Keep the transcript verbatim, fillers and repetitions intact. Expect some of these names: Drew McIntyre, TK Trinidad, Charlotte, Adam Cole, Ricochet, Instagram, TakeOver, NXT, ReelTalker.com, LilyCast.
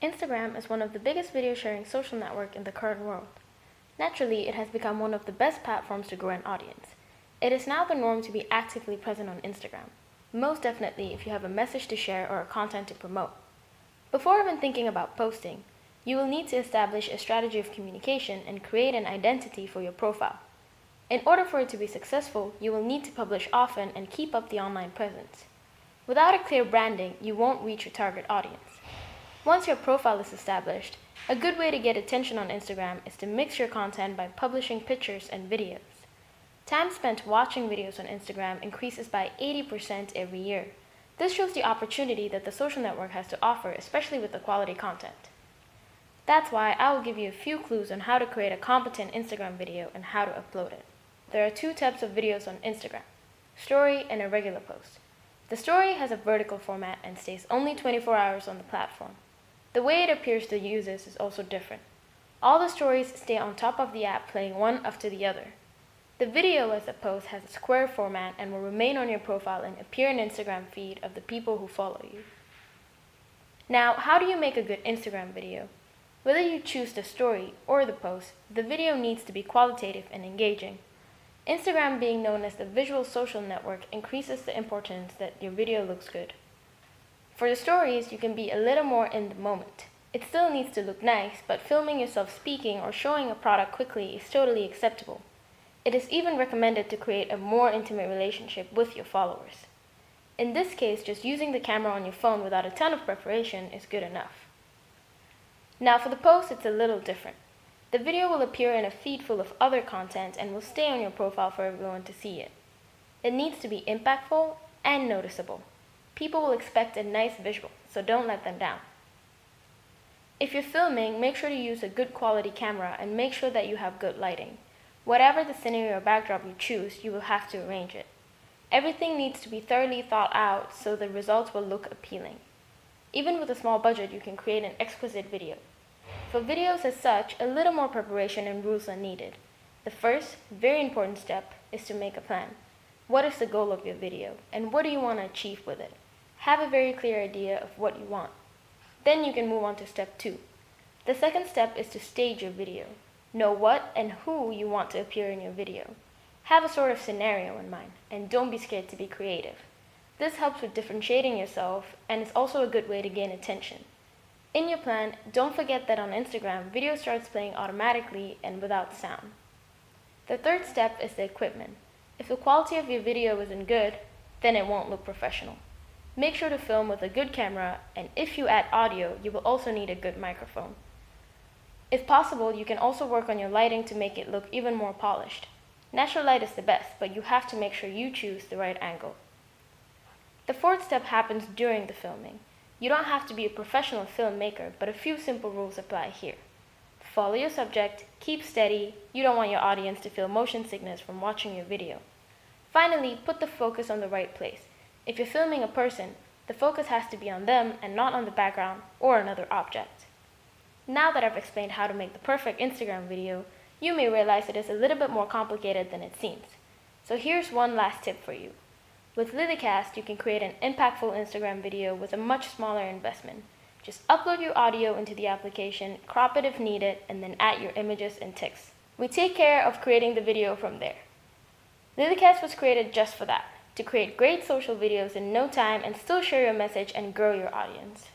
Instagram is one of the biggest video sharing social network in the current world. Naturally, it has become one of the best platforms to grow an audience. It is now the norm to be actively present on Instagram, most definitely if you have a message to share or a content to promote. Before even thinking about posting, you will need to establish a strategy of communication and create an identity for your profile. In order for it to be successful, you will need to publish often and keep up the online presence. Without a clear branding, you won't reach your target audience. Once your profile is established, a good way to get attention on Instagram is to mix your content by publishing pictures and videos. Time spent watching videos on Instagram increases by eighty percent every year. This shows the opportunity that the social network has to offer, especially with the quality content. That's why I will give you a few clues on how to create a competent Instagram video and how to upload it. There are two types of videos on Instagram: story and a regular post. The story has a vertical format and stays only twenty-four hours on the platform. The way it appears to users is also different. All the stories stay on top of the app, playing one after the other. The video as a post has a square format and will remain on your profile and appear in Instagram feed of the people who follow you. Now, how do you make a good Instagram video? Whether you choose the story or the post, the video needs to be qualitative and engaging. Instagram, being known as the visual social network, increases the importance that your video looks good. For the stories, you can be a little more in the moment. It still needs to look nice, but filming yourself speaking or showing a product quickly is totally acceptable. It is even recommended to create a more intimate relationship with your followers. In this case, just using the camera on your phone without a ton of preparation is good enough. Now for the post, it's a little different. The video will appear in a feed full of other content and will stay on your profile for everyone to see it. It needs to be impactful and noticeable. People will expect a nice visual, so don't let them down. If you're filming, make sure to use a good quality camera and make sure that you have good lighting. Whatever the scenario or backdrop you choose, you will have to arrange it. Everything needs to be thoroughly thought out so the results will look appealing. Even with a small budget, you can create an exquisite video. For videos as such, a little more preparation and rules are needed. The first, very important step is to make a plan. What is the goal of your video, and what do you want to achieve with it? Have a very clear idea of what you want. Then you can move on to step two. The second step is to stage your video. Know what and who you want to appear in your video. Have a sort of scenario in mind, and don't be scared to be creative. This helps with differentiating yourself, and it's also a good way to gain attention. In your plan, don't forget that on Instagram, video starts playing automatically and without sound. The third step is the equipment. If the quality of your video isn't good, then it won't look professional. Make sure to film with a good camera, and if you add audio, you will also need a good microphone. If possible, you can also work on your lighting to make it look even more polished. Natural light is the best, but you have to make sure you choose the right angle. The fourth step happens during the filming. You don't have to be a professional filmmaker, but a few simple rules apply here. Follow your subject, keep steady, you don't want your audience to feel motion sickness from watching your video. Finally, put the focus on the right place. If you're filming a person, the focus has to be on them and not on the background or another object. Now that I've explained how to make the perfect Instagram video, you may realize it is a little bit more complicated than it seems. So here's one last tip for you. With LilyCast, you can create an impactful Instagram video with a much smaller investment. Just upload your audio into the application, crop it if needed, and then add your images and text. We take care of creating the video from there. LilyCast was created just for that, to create great social videos in no time and still share your message and grow your audience.